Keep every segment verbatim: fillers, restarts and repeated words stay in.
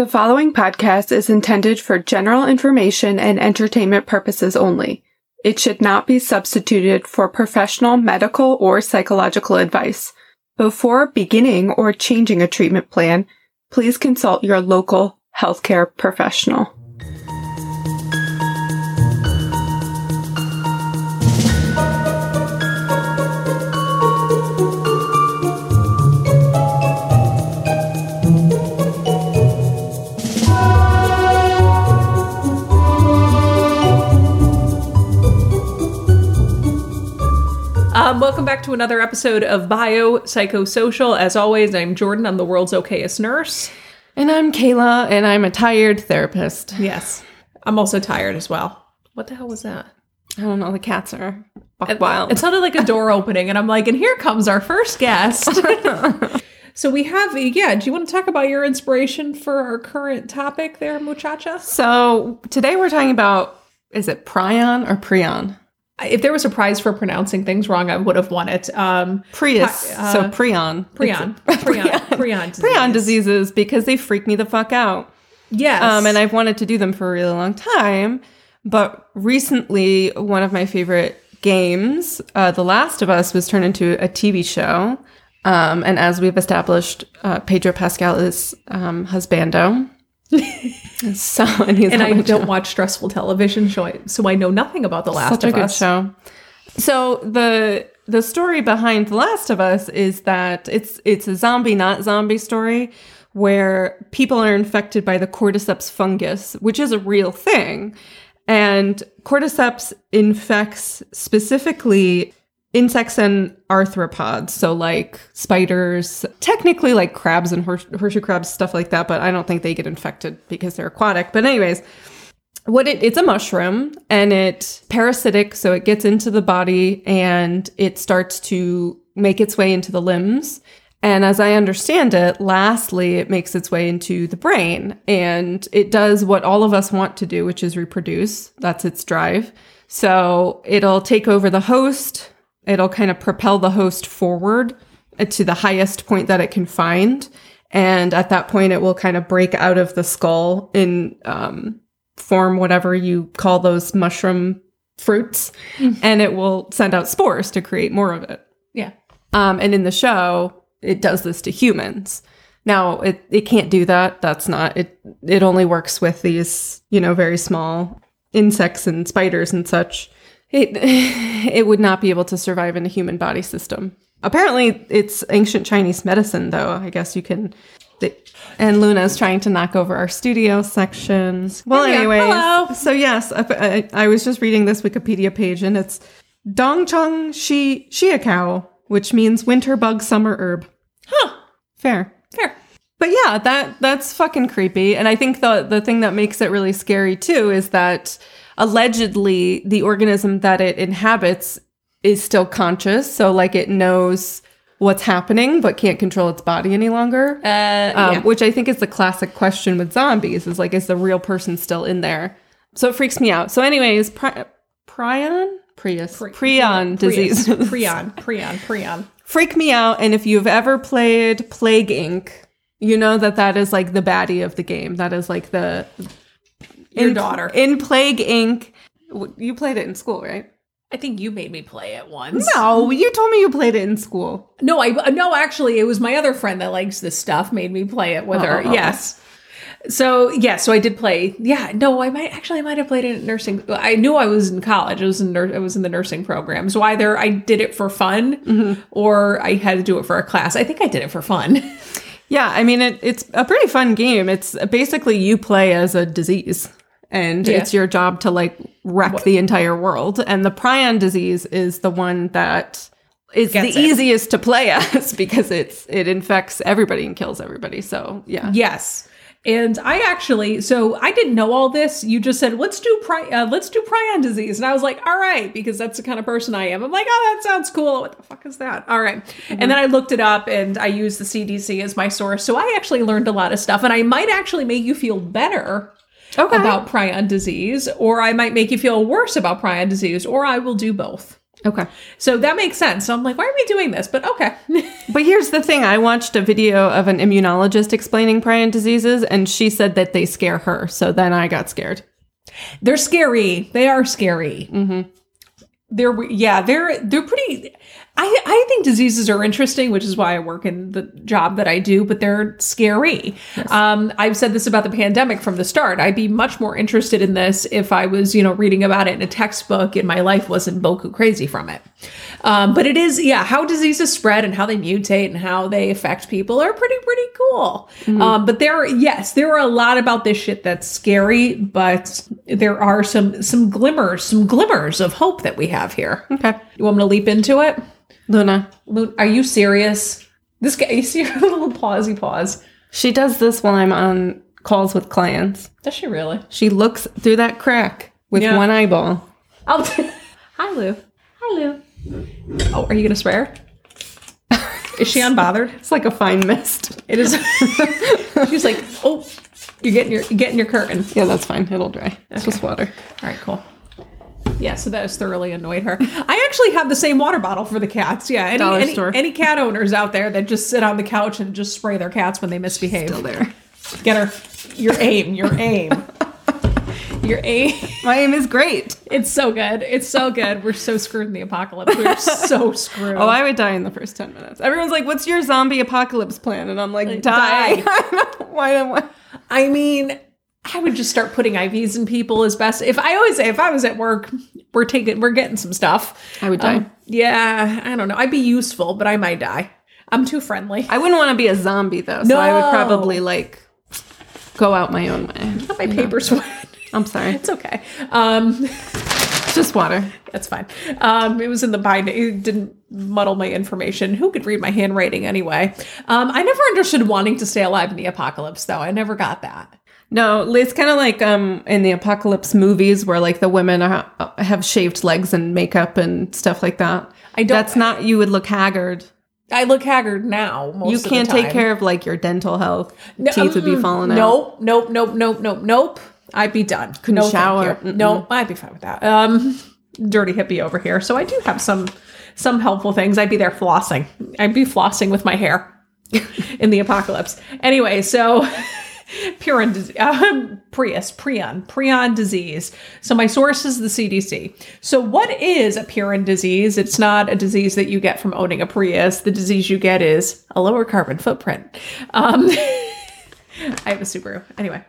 The following podcast is intended for general information and entertainment purposes only. It should not be substituted for professional medical or psychological advice. Before beginning or changing a treatment plan, please consult your local healthcare professional. Um, welcome back to another episode of Biopsychosocial. As always, I'm Jordan. I'm the world's okayest nurse. And I'm Kayla, and I'm a tired therapist. Yes. I'm also tired as well. What the hell was that? I don't know. The cats are wild. It, it sounded like a door opening, and I'm like, and here comes our first guest. So we have, yeah, do you want to talk about your inspiration for our current topic there, muchacha? So today we're talking about, is it prion or prion? If there was a prize for pronouncing things wrong, I would have won it. Um, Prius. Uh, so prion. Prion. A, prion. Prion. Prion, disease. Prion diseases, because they freak me the fuck out. Yes. Um, and I've wanted to do them for a really long time. But recently, one of my favorite games, uh, The Last of Us, was turned into a T V show. Um, and as we've established, uh, Pedro Pascal is um, husbando. so and, he's and I don't show. watch stressful television show, so I know nothing about The Last Such of Us. Such a good show. So the the story behind The Last of Us is that it's it's a zombie not zombie story where people are infected by the Cordyceps fungus, which is a real thing, and Cordyceps infects specifically insects and arthropods, so like spiders, technically like crabs and hors- horseshoe crabs, stuff like that, but I don't think they get infected because they're aquatic. But anyways, what it, it's a mushroom, and it's parasitic, so it gets into the body, and it starts to make its way into the limbs. And as I understand it, lastly, it makes its way into the brain, and it does what all of us want to do, which is reproduce. That's its drive. So it'll take over the host. It'll kind of propel the host forward to the highest point that it can find. And at that point, it will kind of break out of the skull and um, form whatever you call those mushroom fruits. Mm-hmm. And it will send out spores to create more of it. Yeah. Um, and in the show, it does this to humans. Now, it, it can't do that. That's not it. It only works with these, you know, very small insects and spiders and such. It it would not be able to survive in a human body system. Apparently, it's ancient Chinese medicine, though. I guess you can... They, and Luna's trying to knock over our studio section. Well, yeah, anyways. Hello. So, yes, I, I, I was just reading this Wikipedia page, and it's Dongchong Xia Cao, which means winter bug, summer herb. Huh. Fair. Fair. But, yeah, that that's fucking creepy. And I think the the thing that makes it really scary, too, is that... Allegedly, the organism that it inhabits is still conscious. So, like, it knows what's happening, but can't control its body any longer. Uh, um, yeah. Which I think is the classic question with zombies is, like, is the real person still in there? So it freaks me out. So anyways, pri- prion? Prius. Pri- prion disease. Prion. Prion. Prion. Freak me out. And if you've ever played Plague Incorporated, you know that that is, like, the baddie of the game. That is, like, the... Your in, daughter. In Plague Incorporated. You played it in school, right? I think you made me play it once. No, you told me you played it in school. No, I no, actually, it was my other friend that likes this stuff made me play it with uh-huh. her. Yes. So, yeah, so I did play. Yeah, no, I might actually I might have played it in nursing. I knew I was in college. I was in I was in the nursing program. So either I did it for fun mm-hmm. or I had to do it for a class. I think I did it for fun. Yeah, I mean, it, it's a pretty fun game. It's basically you play as a disease. And yeah. It's your job to, like, wreck what? the entire world. And the prion disease is the one that is Gets the it. easiest to play as because it's it infects everybody and kills everybody. So, yeah. Yes. And I actually, so I didn't know all this. You just said, let's do pri- uh, let's do prion disease. And I was like, all right, because that's the kind of person I am. I'm like, oh, that sounds cool. What the fuck is that? All right. Mm-hmm. And then I looked it up and I used the C D C as my source. So I actually learned a lot of stuff. And I might actually make you feel better okay. about prion disease, or I might make you feel worse about prion disease, or I will do both. Okay. So that makes sense. So I'm like, why are we doing this? But okay. But here's the thing. I watched a video of an immunologist explaining prion diseases, and she said that they scare her. So then I got scared. They're scary. They are scary. Mm-hmm. They're, yeah, they're, they're pretty, I, I think diseases are interesting, which is why I work in the job that I do, but they're scary. Yes. Um, I've said this about the pandemic from the start. I'd be much more interested in this if I was, you know, reading about it in a textbook and my life wasn't boku crazy from it. Um, but it is, yeah, how diseases spread and how they mutate and how they affect people are pretty, pretty cool. Mm-hmm. Um, but there, yes, there are a lot about this shit that's scary, but there are some, some glimmers, some glimmers of hope that we have. Have here. Okay. You want me to leap into it? Luna. Luna, are you serious? This guy, you see her little pausey pause. She does this while I'm on calls with clients. Does she really? She looks through that crack with yeah. one eyeball. I'll t- Hi, Lou. Hi, Lou. Oh, are you going to swear? Is she unbothered? It's like a fine mist. It is. She's like, oh, you're getting your, you're getting your curtain. Yeah, that's fine. It'll dry. Okay. It's just water. All right, cool. Yeah, so that has thoroughly annoyed her. I actually have the same water bottle for the cats. Yeah, any any, any cat owners out there that just sit on the couch and just spray their cats when they misbehave. She's still there. Get her. Your aim. Your aim. Your aim. My aim is great. It's so good. It's so good. We're so screwed in the apocalypse. We're so screwed. Oh, I would die in the first ten minutes. Everyone's like, "What's your zombie apocalypse plan?" And I'm like, like "Die." die. Why? Why? I mean. I would just start putting I Vs in people as best. If I always say, if I was at work, we're taking, we're getting some stuff. I would die. Um, yeah, I don't know. I'd be useful, but I might die. I'm too friendly. I wouldn't want to be a zombie though, no. So I would probably like go out my own way. Not my paper's wet. I'm sorry. It's okay. Um, just water. That's fine. Um, it was in the binder. It didn't muddle my information. Who could read my handwriting anyway? Um, I never understood wanting to stay alive in the apocalypse though. I never got that. No, it's kind of like um, in the apocalypse movies where like the women are, have shaved legs and makeup and stuff like that. I don't. That's not. You would look haggard. I look haggard now. Most you of can't the time. Take care of like your dental health. No, teeth would be falling out. Nope, nope, nope, nope, nope, nope. I'd be done. Couldn't no, shower. No, I'd be fine with that. Um, dirty hippie over here. So I do have some some helpful things. I'd be there flossing. I'd be flossing with my hair in the apocalypse. Anyway, so. Prion disease, um, Prius, prion, prion disease. So my source is the C D C. So what is a prion disease? It's not a disease that you get from owning a Prius. The disease you get is a lower carbon footprint. Um, I have a Subaru. Anyway.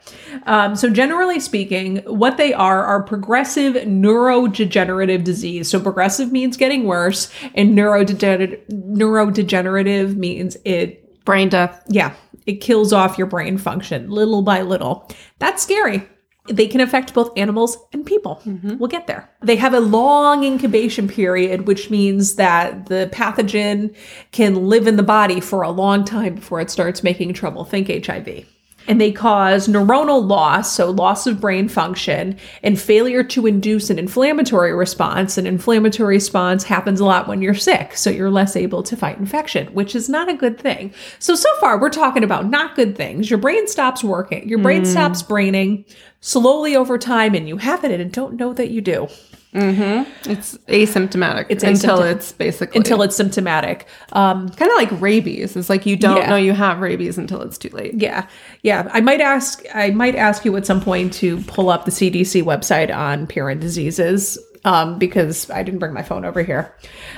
Um, so generally speaking, what they are are progressive neurodegenerative disease. So progressive means getting worse, and neurodegener- neurodegenerative means it. Brain death. Yeah. It kills off your brain function little by little. That's scary. They can affect both animals and people. Mm-hmm. We'll get there. They have a long incubation period, which means that the pathogen can live in the body for a long time before it starts making trouble. Think H I V. And they cause neuronal loss, so loss of brain function, and failure to induce an inflammatory response. An inflammatory response happens a lot when you're sick, so you're less able to fight infection, which is not a good thing. So, so far, we're talking about not good things. Your brain stops working. Your brain mm. stops braining slowly over time, and you have it and don't know that you do. Mm-hmm. It's asymptomatic it's until asymptom- it's basically until it's symptomatic. Um, kind of like rabies. It's like you don't yeah. know you have rabies until it's too late. Yeah, yeah. I might ask. I might ask you at some point to pull up the C D C website on prion diseases um, because I didn't bring my phone over here.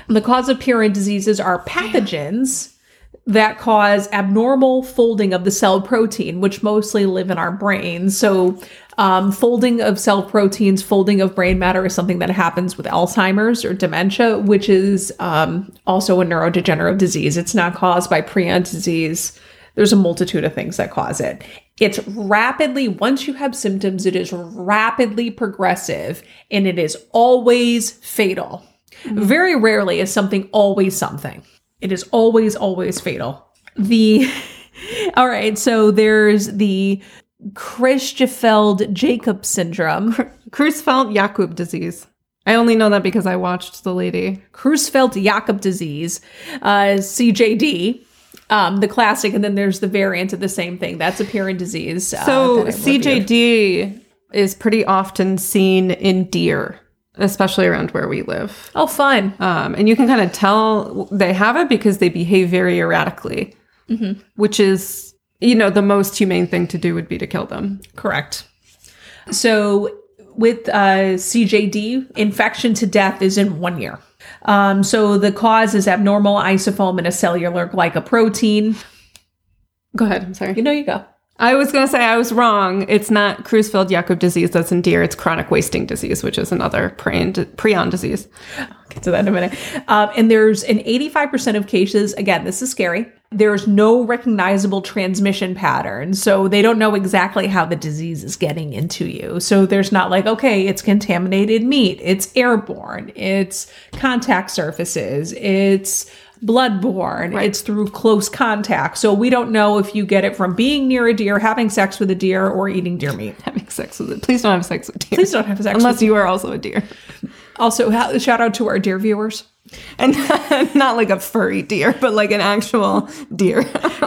And the cause of prion diseases are pathogens that cause abnormal folding of the cell protein, which mostly live in our brain. So um, folding of cell proteins, folding of brain matter is something that happens with Alzheimer's or dementia, which is um, also a neurodegenerative disease. It's not caused by prion disease. There's a multitude of things that cause it. It's rapidly, once you have symptoms, it is rapidly progressive and it is always fatal. Mm-hmm. Very rarely is something always something. It is always, always fatal. The, all right, so there's the Creutzfeldt-Jakob syndrome. Creutzfeldt-Jakob disease. I only know that because I watched the lady. Creutzfeldt-Jakob disease, uh, C J D, um, the classic, and then there's the variant of the same thing. That's a prion disease. Uh, so C J D reviewed. Is pretty often seen in deer. especially around where we live. Oh, fine. Um, and you can kind of tell they have it because they behave very erratically, mm-hmm. which is, you know, the most humane thing to do would be to kill them. Correct. So with uh, C J D, infection to death is in one year. Um, so the cause is abnormal isoform in a cellular glycoprotein. Go ahead. I'm sorry. You know, you go. I was going to say I was wrong. It's not Creutzfeldt-Jakob disease that's in deer. It's chronic wasting disease, which is another prion disease. I'll get to that in a minute. Um, and there's in eighty-five percent of cases, again, this is scary, there's no recognizable transmission pattern. So they don't know exactly how the disease is getting into you. So there's not like, okay, it's contaminated meat, it's airborne, it's contact surfaces, it's bloodborne, right. It's through close contact. So we don't know if you get it from being near a deer, having sex with a deer, or eating deer meat. Having sex with it. Please don't have sex with deer. Please don't have sex Unless with you are also a deer. Also, ha- shout out to our deer viewers. And not like a furry deer, but like an actual deer.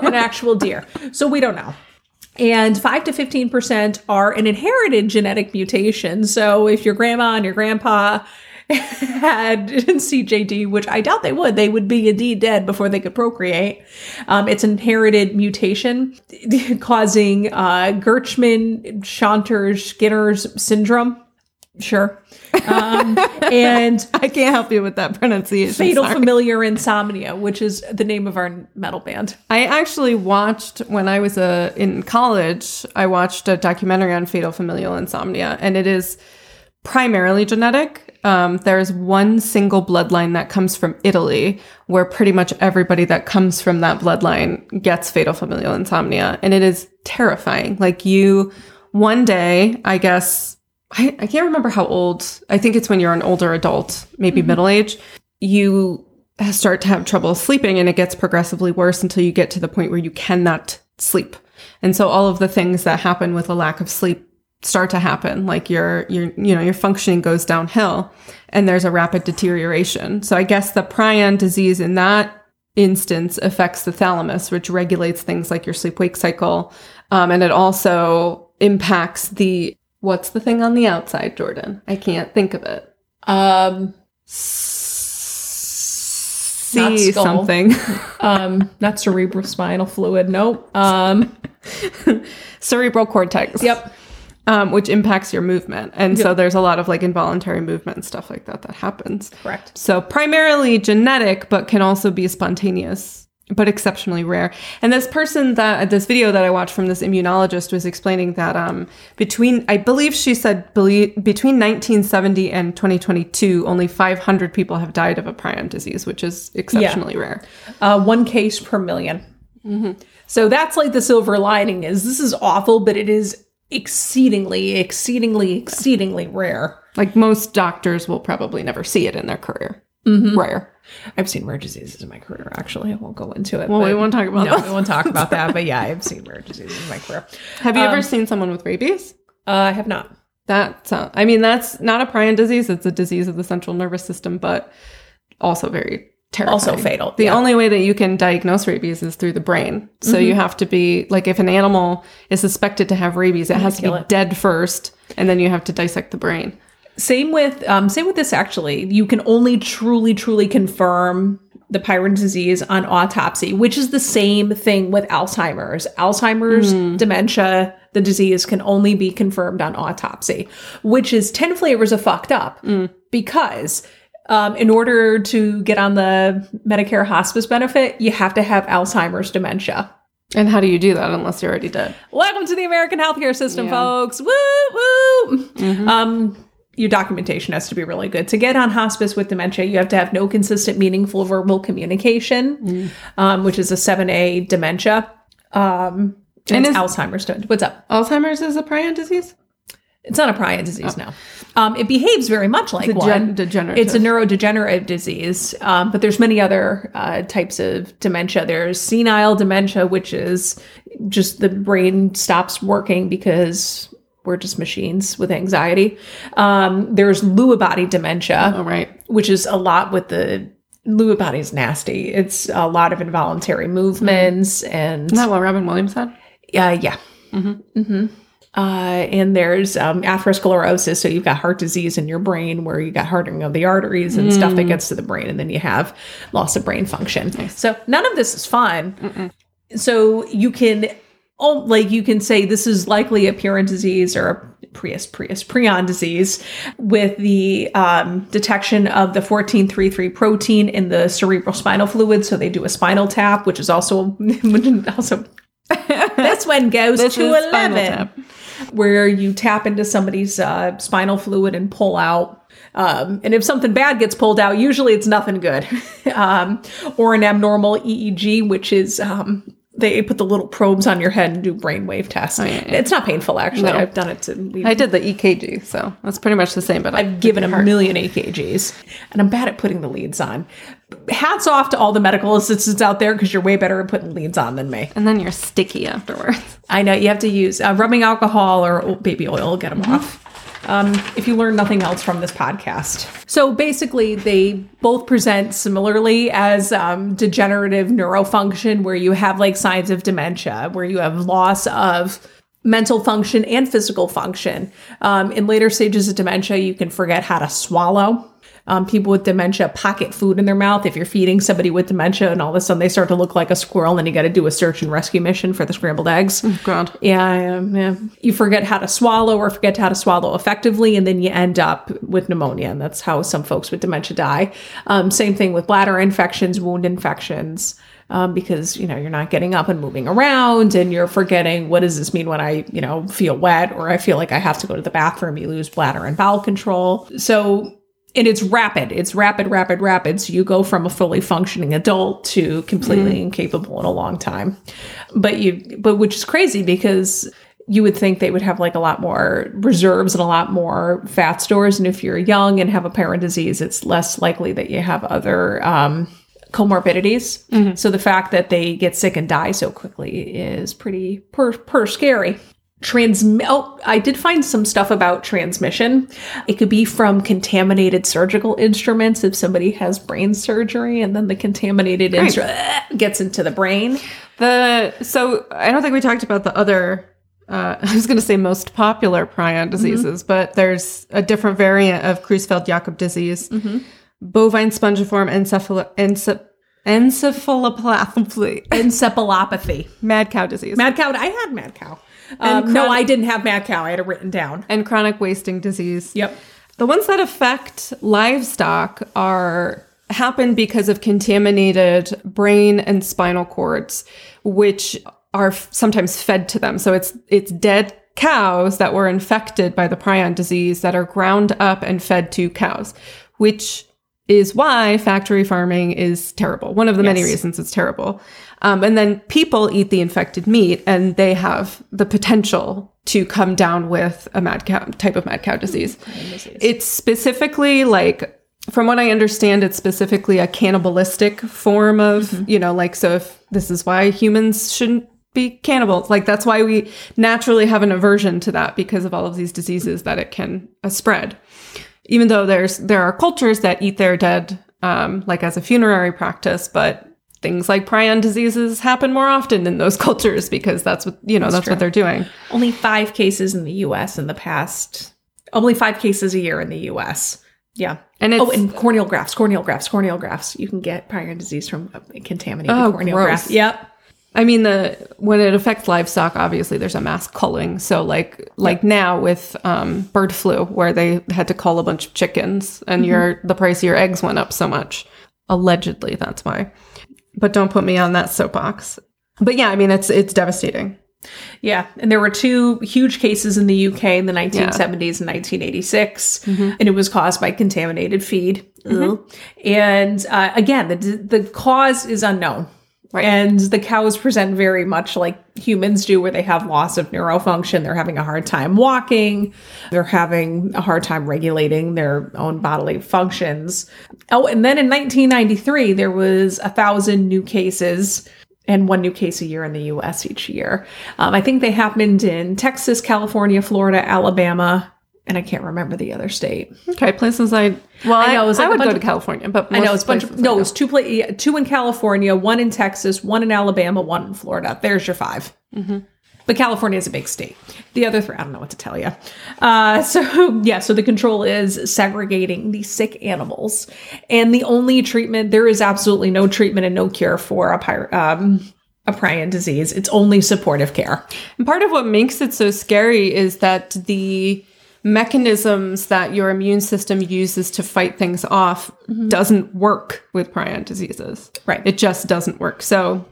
An actual deer. So we don't know. And five to fifteen percent are an inherited genetic mutation. So if your grandma and your grandpa had C J D, which I doubt they would, they would be indeed dead before they could procreate. Um, it's an inherited mutation causing uh, Gerstmann-Sträussler-Scheinker syndrome. Sure. Um, and I can't help you with that pronunciation. Fatal Familial Insomnia, which is the name of our metal band. I actually watched when I was uh, in college, I watched a documentary on Fatal Familial Insomnia, and it is primarily genetic. Um, there is one single bloodline that comes from Italy where pretty much everybody that comes from that bloodline gets fatal familial insomnia. And it is terrifying. Like you, one day, I guess, I, I can't remember how old. I think it's when you're an older adult, maybe mm-hmm. middle age, you start to have trouble sleeping and it gets progressively worse until you get to the point where you cannot sleep. And so all of the things that happen with a lack of sleep start to happen, like your your you know your functioning goes downhill and there's a rapid deterioration. So I guess the prion disease in that instance affects the thalamus, which regulates things like your sleep-wake cycle, um, and it also impacts the, what's the thing on the outside, Jordan? I can't think of it. Um see something. Um not cerebrospinal fluid. Nope. Um cerebral cortex. Yep. Um, which impacts your movement. And yep. So there's a lot of like involuntary movement and stuff like that that happens. Correct. So primarily genetic, but can also be spontaneous, but exceptionally rare. And this person that, this video that I watched from this immunologist was explaining that um, between, I believe she said, believe, between nineteen seventy and twenty twenty-two, only five hundred people have died of a prion disease, which is exceptionally yeah. rare. Uh, one case per million. Mm-hmm. So that's like the silver lining is this is awful, but it is exceedingly, exceedingly, exceedingly rare. Like most doctors will probably never see it in their career. Mm-hmm. Rare. I've seen rare diseases in my career, actually. I won't go into it. Well, we won't talk about that. No, those. We won't talk about that. But yeah, I've seen rare diseases in my career. Have you um, ever seen someone with rabies? Uh, I have not. That's, uh, I mean, that's not a prion disease. It's a disease of the central nervous system, but also very terrifying. Also fatal. The yeah. only way that you can diagnose rabies is through the brain. So mm-hmm. you have to be, like if an animal is suspected to have rabies, it has to be it. dead first, and then you have to dissect the brain. Same with, um, same with this actually. You can only truly, truly confirm the prion disease on autopsy, which is the same thing with Alzheimer's. Alzheimer's, mm. dementia, the disease can only be confirmed on autopsy, which is ten flavors of fucked up mm. because Um, in order to get on the Medicare hospice benefit, you have to have Alzheimer's dementia. And how do you do that unless you're already dead? Welcome to the American healthcare system, yeah. folks. Woo, woo. Mm-hmm. Um, your documentation has to be really good. To get on hospice with dementia, you have to have no consistent, meaningful verbal communication, mm. um, which is a seven A dementia. Um, and, and it's Alzheimer's dementia. What's up? Alzheimer's is a prion disease? It's not a prion disease, oh. no. Um, it behaves very much like Degen- one. Degenerative. It's a neurodegenerative disease, um, but there's many other uh, types of dementia. There's senile dementia, which is just the brain stops working because we're just machines with anxiety. Um, there's Lewy body dementia, oh, right. which is a lot with the... Lewy body's nasty. It's a lot of involuntary movements mm. and... Isn't that what Robin Williams had? Uh, yeah. Mm-hmm. Mm-hmm. Uh, and there's um, atherosclerosis. So you've got heart disease in your brain where you got hardening of the arteries and mm. stuff that gets to the brain. And then you have loss of brain function. Nice. So none of this is fun. Mm-mm. So you can, oh, like you can say this is likely a Peyronie disease or a Prius, Prius, prion disease with the um, detection of the fourteen thirty-three protein in the cerebrospinal fluid. So they do a spinal tap, which is also, also this one goes this to eleven. Where you tap into somebody's uh, spinal fluid and pull out. Um, and if something bad gets pulled out, usually it's nothing good. um, or an abnormal E E G, which is um, they put the little probes on your head and do brainwave tests. Oh, yeah, yeah. It's not painful, actually. No. I've done it. To, I did the E K G, so that's pretty much the same. But I've given a million E K Gs, and I'm bad at putting the leads on. Hats off to all the medical assistants out there because you're way better at putting leads on than me. And then you're sticky afterwards. I know. You have to use uh, rubbing alcohol or baby oil to get them mm-hmm. off. Um, if you learn nothing else from this podcast. So basically, they both present similarly as um, degenerative neurofunction, where you have like signs of dementia, where you have loss of mental function and physical function. Um, in later stages of dementia, you can forget how to swallow. Um, people with dementia pocket food in their mouth. If you're feeding somebody with dementia and all of a sudden they start to look like a squirrel and you got to do a search and rescue mission for the scrambled eggs. Oh, God. Yeah, um, yeah. You forget how to swallow or forget how to swallow effectively and then you end up with pneumonia. And that's how some folks with dementia die. Um, same thing with bladder infections, wound infections. Um, because, you know, you're not getting up and moving around and you're forgetting, what does this mean when I, you know, feel wet or I feel like I have to go to the bathroom? You lose bladder and bowel control. So... And it's rapid. It's rapid, rapid, rapid. So you go from a fully functioning adult to completely mm-hmm. incapable in a long time. But you, but which is crazy because you would think they would have like a lot more reserves and a lot more fat stores. And if you're young and have a Peyronie disease, it's less likely that you have other um, comorbidities. Mm-hmm. So the fact that they get sick and die so quickly is pretty per, per scary. Transm- oh, I did find some stuff about transmission. It could be from contaminated surgical instruments if somebody has brain surgery and then the contaminated right. instrument gets into the brain. The So I don't think we talked about the other, uh, I was going to say most popular prion diseases, mm-hmm. but there's a different variant of Creutzfeldt-Jakob disease. Mm-hmm. Bovine Spongiform Encephalo- Encephalopathy. Encephalopathy. Encephalopathy. Mad cow disease. Mad cow. I had mad cow. Um, chronic, no, I didn't have mad cow. I had it written down. And chronic wasting disease. Yep. The ones that affect livestock are happen because of contaminated brain and spinal cords, which are f- sometimes fed to them. So it's it's dead cows that were infected by the prion disease that are ground up and fed to cows, which is why factory farming is terrible. One of the yes. many reasons it's terrible. Um, and then people eat the infected meat and they have the potential to come down with a mad cow type of mad cow disease. Mm-hmm. It's specifically like, from what I understand, it's specifically a cannibalistic form of, mm-hmm. you know, like, so if this is why humans shouldn't be cannibals, like that's why we naturally have an aversion to that because of all of these diseases that it can uh, spread. Even though there's there are cultures that eat their dead, um, like as a funerary practice, but things like prion diseases happen more often in those cultures because that's what you know that's, that's what they're doing. Only five cases in the U S in the past. Only five cases a year in the U S. Yeah, and it's, oh, and corneal grafts, corneal grafts, corneal grafts. You can get prion disease from contaminated oh, corneal gross. grafts. Yep. I mean, the when it affects livestock, obviously there's a mass culling. So like like now with um, bird flu, where they had to cull a bunch of chickens and mm-hmm. your the price of your eggs went up so much. Allegedly, that's why. But don't put me on that soapbox. But yeah, I mean, it's it's devastating. Yeah. And there were two huge cases in the U K in the nineteen seventies yeah. and nineteen eighty-six. Mm-hmm. And it was caused by contaminated feed. Mm-hmm. And uh, again, the the cause is unknown. Right. And the cows present very much like humans do, where they have loss of neurofunction. They're having a hard time walking. They're having a hard time regulating their own bodily functions. Oh, and then in nineteen ninety-three, there was a thousand new cases and one new case a year in the U S each year. Um, I think they happened in Texas, California, Florida, Alabama, and I can't remember the other state. Okay, places I well, I, know, it was like I would go to California, but I know it's a bunch of no, it was two pla- two in California, one in Texas, one in Alabama, one in Florida. There's your five. Mm-hmm. But California is a big state. The other three, I don't know what to tell you. Uh, so yeah, so the control is segregating the sick animals. And the only treatment, there is absolutely no treatment and no cure for a py- um, a prion disease. It's only supportive care. And part of what makes it so scary is that the mechanisms that your immune system uses to fight things off mm-hmm. doesn't work with prion diseases. Right. It just doesn't work. So,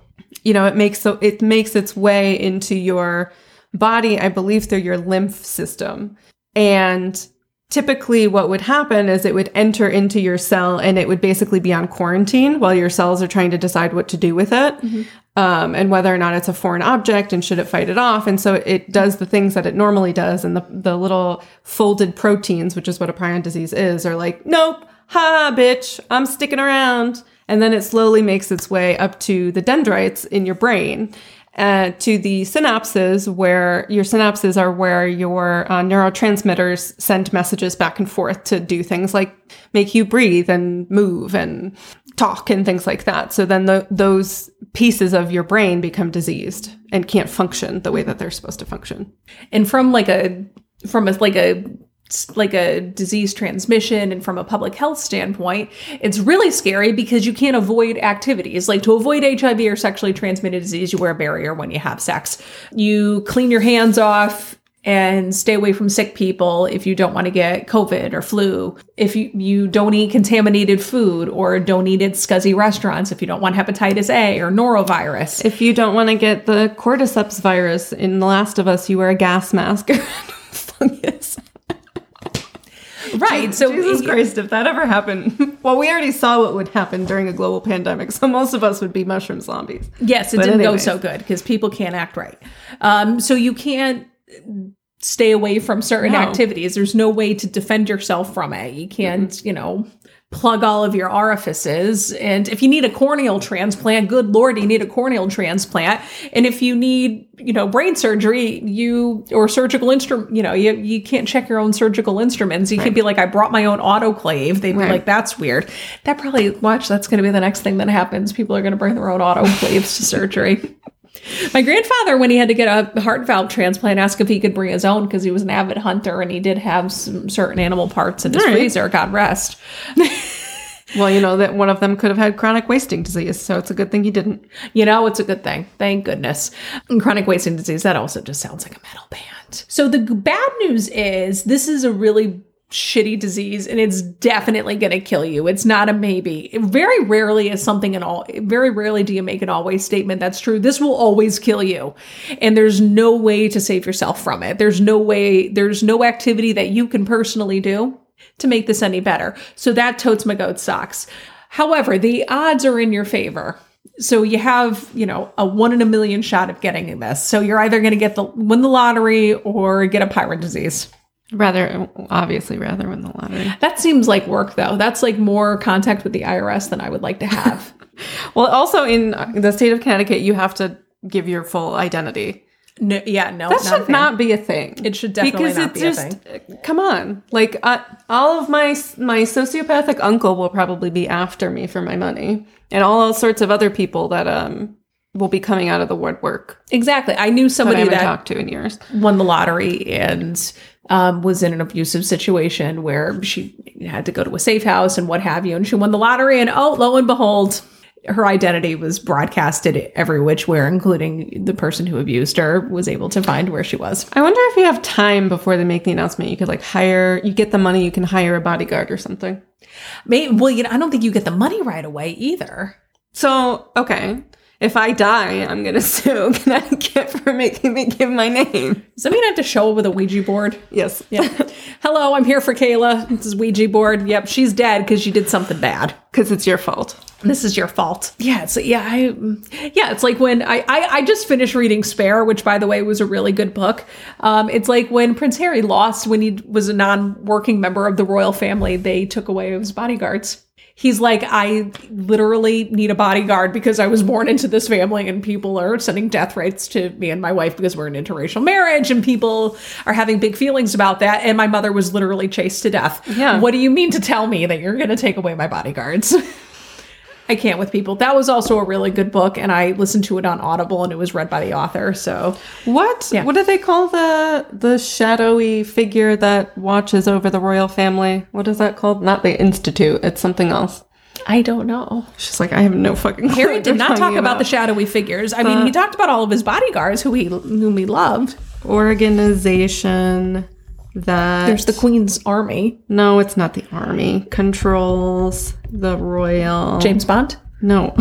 you know, it makes so it makes its way into your body, I believe, through your lymph system. And typically what would happen is it would enter into your cell and it would basically be on quarantine while your cells are trying to decide what to do with it. Mm-hmm. Um, and whether or not it's a foreign object and should it fight it off. And so it does the things that it normally does. And the, the little folded proteins, which is what a prion disease is, are like, nope, ha, bitch, I'm sticking around. And then it slowly makes its way up to the dendrites in your brain, uh, to the synapses, where your synapses are where your uh, neurotransmitters send messages back and forth to do things like make you breathe and move and talk and things like that. So then the, those pieces of your brain become diseased and can't function the way that they're supposed to function. And from like a from a, like a like a disease transmission and from a public health standpoint, it's really scary because you can't avoid activities. Like to avoid H I V or sexually transmitted disease, you wear a barrier when you have sex. You clean your hands off and stay away from sick people if you don't want to get COVID or flu. If you, you don't eat contaminated food or don't eat at scuzzy restaurants, if you don't want hepatitis A or norovirus. If you don't want to get the Cordyceps virus in The Last of Us, you wear a gas mask. Fungus. Right. So Jesus we, Christ, if that ever happened. Well, we already saw what would happen during a global pandemic, so most of us would be mushroom zombies. Yes, it but didn't anyways. go so good because people can't act right. Um, so you can't stay away from certain no. activities. There's no way to defend yourself from it. You can't, mm-hmm. you know, plug all of your orifices. And if you need a corneal transplant, good Lord, you need a corneal transplant. And if you need, you know, brain surgery, you, or surgical instrument, you know, you, you can't check your own surgical instruments. You right. can't be like, I brought my own autoclave. They'd be right. like, that's weird. That probably, watch, that's going to be the next thing that happens. People are going to bring their own autoclaves to surgery. My grandfather, when he had to get a heart valve transplant, asked if he could bring his own because he was an avid hunter and he did have some certain animal parts in his right. freezer, God rest. Well, you know, that one of them could have had chronic wasting disease, so it's a good thing he didn't. You know, it's a good thing. Thank goodness. And chronic wasting disease, that also just sounds like a metal band. So the bad news is this is a really shitty disease and it's definitely going to kill you. It's not a maybe. It very rarely is something at all. Very rarely do you make an always statement that's true. This will always kill you. And there's no way to save yourself from it. There's no way, there's no activity that you can personally do to make this any better. So that totes my goat socks. However, the odds are in your favor. So you have, you know, a one in a million shot of getting this. So you're either going to get the win the lottery or get a prion disease. Rather, obviously, rather win the lottery. That seems like work, though. That's like more contact with the I R S than I would like to have. Well, also in the state of Connecticut, you have to give your full identity. No, yeah, no, that not should not be a thing. It should definitely because not be just, a thing. Come on, like uh, all of my my sociopathic uncle will probably be after me for my money, and all, all sorts of other people that um. will be coming out of the woodwork. Exactly. I knew somebody that, that talked to in years won the lottery and um, was in an abusive situation where she had to go to a safe house and what have you. And she won the lottery and oh, lo and behold, her identity was broadcasted every which where, including the person who abused her was able to find where she was. I wonder if you have time before they make the announcement, you could like hire, you get the money, you can hire a bodyguard or something. Maybe, well, you know, I don't think you get the money right away either. So, okay. If I die, I'm going to sue Connecticut for making me give my name. Does that mean I have to show up with a Ouija board? Yes. Yeah. Hello, I'm here for Kayla. This is Ouija board. Yep, she's dead because she did something bad. Because it's your fault. This is your fault. Yeah. It's, yeah, I, yeah, it's like when I, I, I just finished reading Spare, which, by the way, was a really good book. Um, it's like when Prince Harry lost, when he was a non-working member of the royal family, they took away his bodyguards. He's like, I literally need a bodyguard because I was born into this family and people are sending death threats to me and my wife because we're an interracial marriage and people are having big feelings about that. And my mother was literally chased to death. Yeah. What do you mean to tell me that you're going to take away my bodyguards? I Can't With People. That was also a really good book, and I listened to it on Audible, and it was read by the author. So what? Yeah. What do they call the the shadowy figure that watches over the royal family? What is that called? Not the Institute. It's something else. I don't know. She's like, I have no fucking clue. Harry did not talk about, about the shadowy figures. I uh, mean, he talked about all of his bodyguards who he whom he loved. Organization that... There's the Queen's Army. No, it's not the army. Controls the royal... James Bond? No.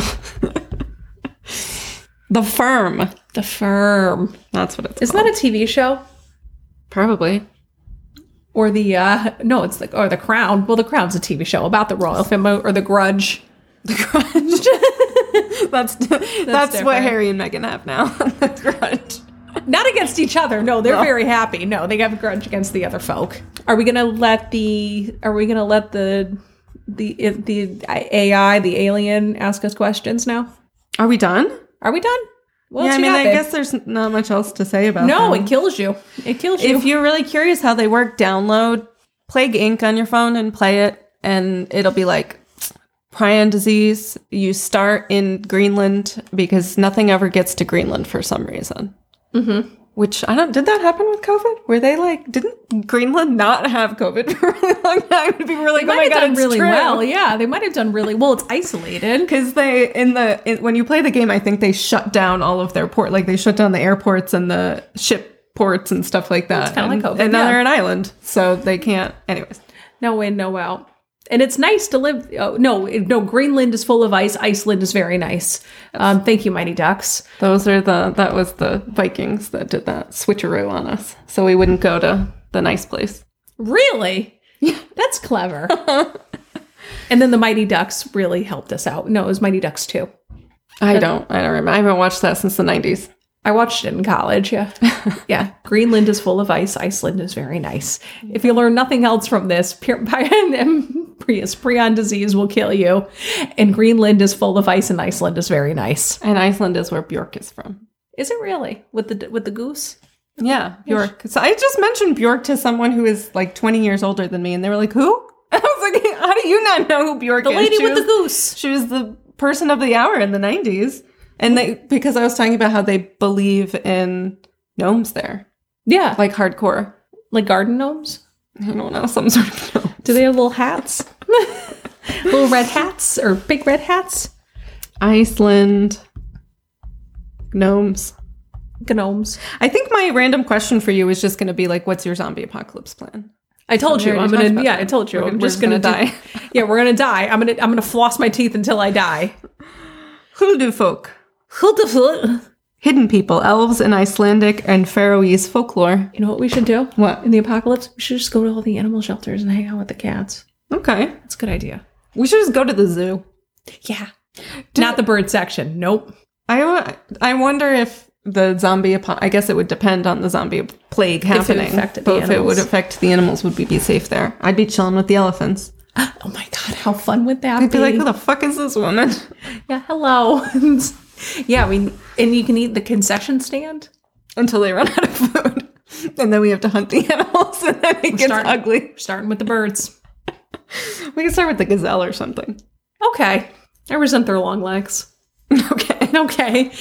The Firm. The Firm. That's what it's Isn't called. That a T V show? Probably. Or the, uh, no, it's like, or The Crown. Well, The Crown's a T V show about the royal family, or The Grudge. The Grudge. that's that's, that's what Harry and Meghan have now. The Grudge. Not against each other. No, they're no. very happy. No, they have a grudge against the other folk. Are we going to let the, are we going to let the, the, the A I, the alien ask us questions now? Are we done? Are we done? Well, yeah, I mean, I guess there's not much else to say about No, them. It kills you. It kills you. If you're really curious how they work, download Plague Incorporated on your phone and play it, and it'll be like prion disease. You start in Greenland because nothing ever gets to Greenland for some reason. Mm-hmm. Which, I don't, did that happen with COVID? Were they like, didn't Greenland not have COVID for a really long time? It'd be really, like, oh my God, it's really true. Well, yeah, they might have done really well. It's isolated. Because they, in the, in, when you play the game, I think they shut down all of their port, like they shut down the airports and the ship ports and stuff like that. It's kind of like COVID. And now yeah. they're an island, so they can't, anyways. No in, no out. And it's nice to live, oh, no, no, Greenland is full of ice. Iceland is very nice. Um, thank you, Mighty Ducks. Those are the, that was the Vikings that did that switcheroo on us. So we wouldn't go to the nice place. Really? Yeah. That's clever. And then the Mighty Ducks really helped us out. No, it was Mighty Ducks two. I don't, I don't remember. I haven't watched that since the nineties. I watched it in college, yeah. Yeah. Greenland is full of ice. Iceland is very nice. If you learn nothing else from this, prion disease will kill you. And Greenland is full of ice, and Iceland is very nice. And Iceland is where Bjork is from. Is it really? With the with the goose? Yeah, Bjork. So I just mentioned Bjork to someone who is like twenty years older than me, and they were like, who? I was like, how do you not know who Bjork is? The lady with the goose. She was the person of the hour in the nineties. And they, because I was talking about how they believe in gnomes there. Yeah. Like hardcore. Like garden gnomes? I don't know, some sort of gnomes. Do they have little hats? Little red hats or big red hats? Iceland. Gnomes. Gnomes. I think my random question for you is just going to be like, what's your zombie apocalypse plan? I told so you I'm gonna yeah that. I told you we're I'm just gonna, gonna die. Yeah, we're gonna die. I'm gonna I'm gonna floss my teeth until I die. Huldufolk. Huldufolk. Hidden people, elves in Icelandic and Faroese folklore. You know what we should do? What? In the apocalypse, we should just go to all the animal shelters and hang out with the cats. Okay. That's a good idea. We should just go to the zoo. Yeah. Do Not it, the bird section. Nope. I, I wonder if the zombie, I guess it would depend on the zombie plague happening. If it affected but the if animals. It would affect the animals, would we be safe there? I'd be chilling with the elephants. Oh my God, how fun would that I'd be? I'd be like, who the fuck is this woman? Yeah, hello. Yeah, we and you can eat the concession stand until they run out of food. And then we have to hunt the animals, and then it we're gets starting, ugly. We're starting with the birds. We can start with the gazelle or something. Okay. I resent their long legs. Okay. Okay.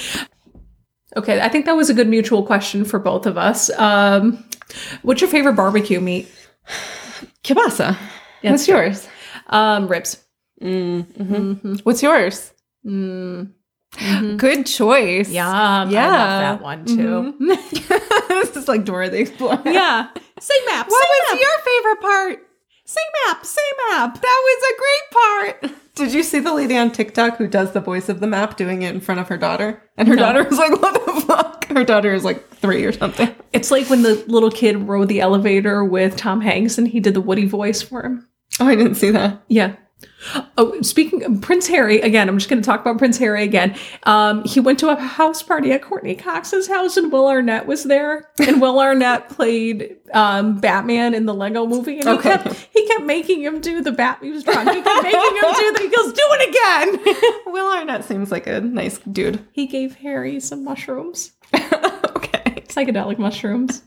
Okay, I think that was a good mutual question for both of us. Um, what's your favorite barbecue meat? Kielbasa. That's What's true. yours? Um, ribs. Mm, mm-hmm. Mm-hmm. What's yours? Mm, mm-hmm. Good choice. Yum, yeah. I love that one too. Mm-hmm. This is like Dora the Explorer. Yeah. Same map. What same was map. your favorite part? Same map. Same map. That was a great part. Did you see the lady on TikTok who does the voice of the map doing it in front of her daughter? And her no. daughter was like, what the fuck? Her daughter is like three or something. It's like when the little kid rode the elevator with Tom Hanks and he did the Woody voice for him. Oh, I didn't see that. Yeah. Oh, speaking of Prince Harry, again, I'm just going to talk about Prince Harry again. Um, he went to a house party at Courtney Cox's house, and Will Arnett was there. And Will Arnett played um, Batman in the Lego movie. And okay. he, kept, he kept making him do the bat. He was drunk. He kept making him do the, he goes, do it again. Will Arnett seems like a nice dude. He gave Harry some mushrooms. Okay. Psychedelic mushrooms.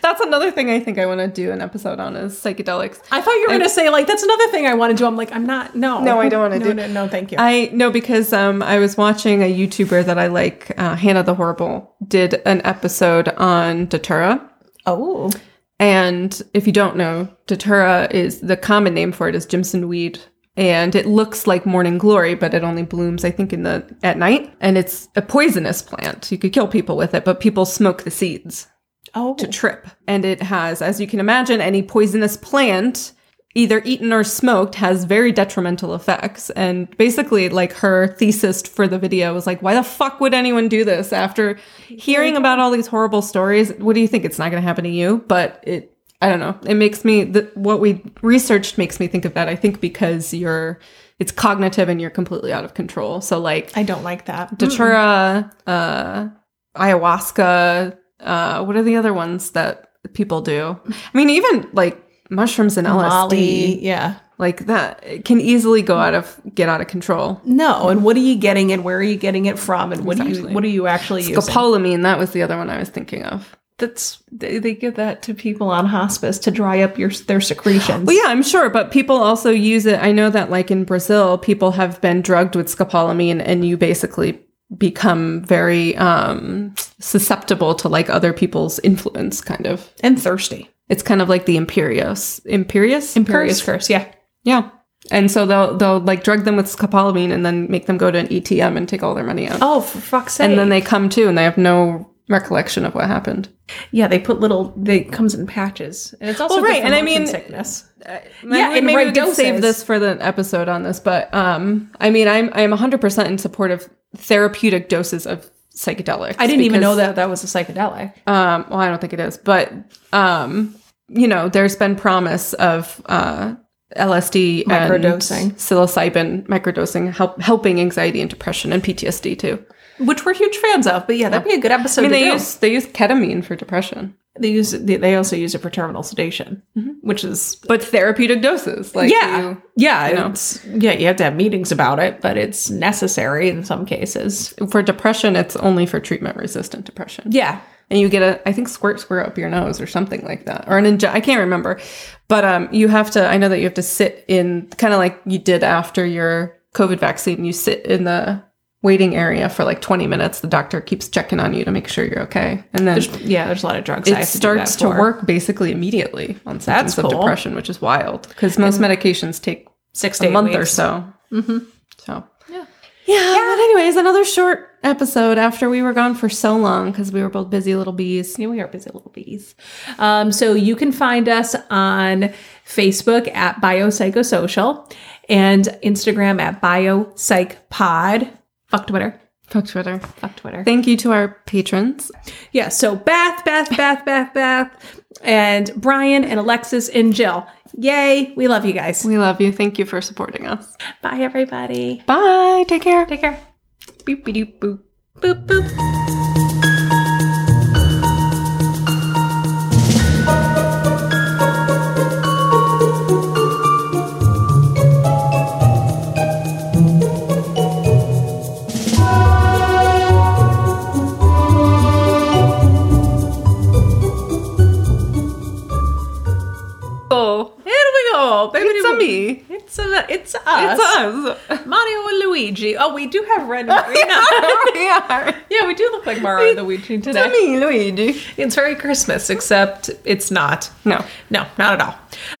That's another thing I think I want to do an episode on is psychedelics. I thought you were going to say, like, that's another thing I want to do. I'm like, I'm not. No. No, I don't want to no, do it. No, no, thank you. I No, because um, I was watching a YouTuber that I like, uh, Hannah the Horrible, did an episode on Datura. Oh. And if you don't know, Datura is, the common name for it is Jimson weed. And it looks like morning glory, but it only blooms, I think, in the at night. And it's a poisonous plant. You could kill people with it, but people smoke the seeds. Oh. To trip. And it has, as you can imagine, any poisonous plant, either eaten or smoked, has very detrimental effects. And basically, like, her thesis for the video was like, why the fuck would anyone do this after hearing about all these horrible stories? What do you think? It's not going to happen to you, but it, I don't know. It makes me, the, what we researched makes me think of that, I think, because you're, it's cognitive and you're completely out of control. So, like, I don't like that. Datura, uh, ayahuasca, Uh, what are the other ones that people do? I mean, even like mushrooms and L S D, Molly, yeah, like that, it can easily go out of get out of control. No, and what are you getting, and where are you getting it from, and what exactly. do you what are you actually Scopolamine, using? Scopolamine, that was the other one I was thinking of. That's they, they give that to people on hospice to dry up your their secretions. Well, yeah, I'm sure, but people also use it. I know that, like, in Brazil, people have been drugged with scopolamine, and you basically become very um susceptible to, like, other people's influence, kind of, and thirsty. It's kind of like the imperious imperious imperious curse. curse yeah yeah and so they'll they'll like drug them with scopolamine and then make them go to an A T M and take all their money out. Oh, for fuck's sake. And then they come to and they have no recollection of what happened. Yeah, they put little, they it comes in patches, and it's also well, right. And I mean, sickness. Uh, yeah, I mean, maybe we could save this for the episode on this, but um, I mean, I'm I'm one hundred percent in support of therapeutic doses of psychedelics. I didn't because, even know that that was a psychedelic. Um, well, I don't think it is, but um, you know, there's been promise of uh, L S D microdosing, and psilocybin microdosing help, helping anxiety and depression and P T S D too. Which we're huge fans of, but yeah, that'd be a good episode. I mean, to they do. use they use ketamine for depression. They use they also use it for terminal sedation, mm-hmm. which is but therapeutic doses. Like yeah, you, yeah, you know. it's, yeah. You have to have meetings about it, but it's necessary in some cases. For depression, it's only for treatment-resistant depression. Yeah, and you get a I think squirt squirt up your nose or something like that, or an inje- I can't remember, but um, you have to. I know that you have to sit in kind of like you did after your COVID vaccine. You sit in the waiting area for like twenty minutes. The doctor keeps checking on you to make sure you're okay. And then there's, yeah, there's a lot of drugs. It I starts to, to work basically immediately on symptoms cool. of depression, which is wild because most and medications take six to a eight month weeks. or so. Mm-hmm. So yeah. yeah, yeah. But anyways, another short episode after we were gone for so long because we were both busy little bees. Yeah, we are busy little bees. Um, so you can find us on Facebook at Biopsychosocial and Instagram at Biopsychpod. Fuck Twitter. Fuck Twitter. Fuck Twitter. Thank you to our patrons. Yeah, so Beth, Beth, Beth, Beth, Beth, and Brian and Alexis and Jill. Yay. We love you guys. We love you. Thank you for supporting us. Bye, everybody. Bye. Take care. Take care. Boop-a-doop, boop. Boop, boop. Me. It's a, it's us. It's us. Mario and Luigi. Oh, we do have red. And green. we are. Yeah, we do look like Mario and Luigi today. It's me, Luigi. It's very Christmas, except it's not. No, no, not at all.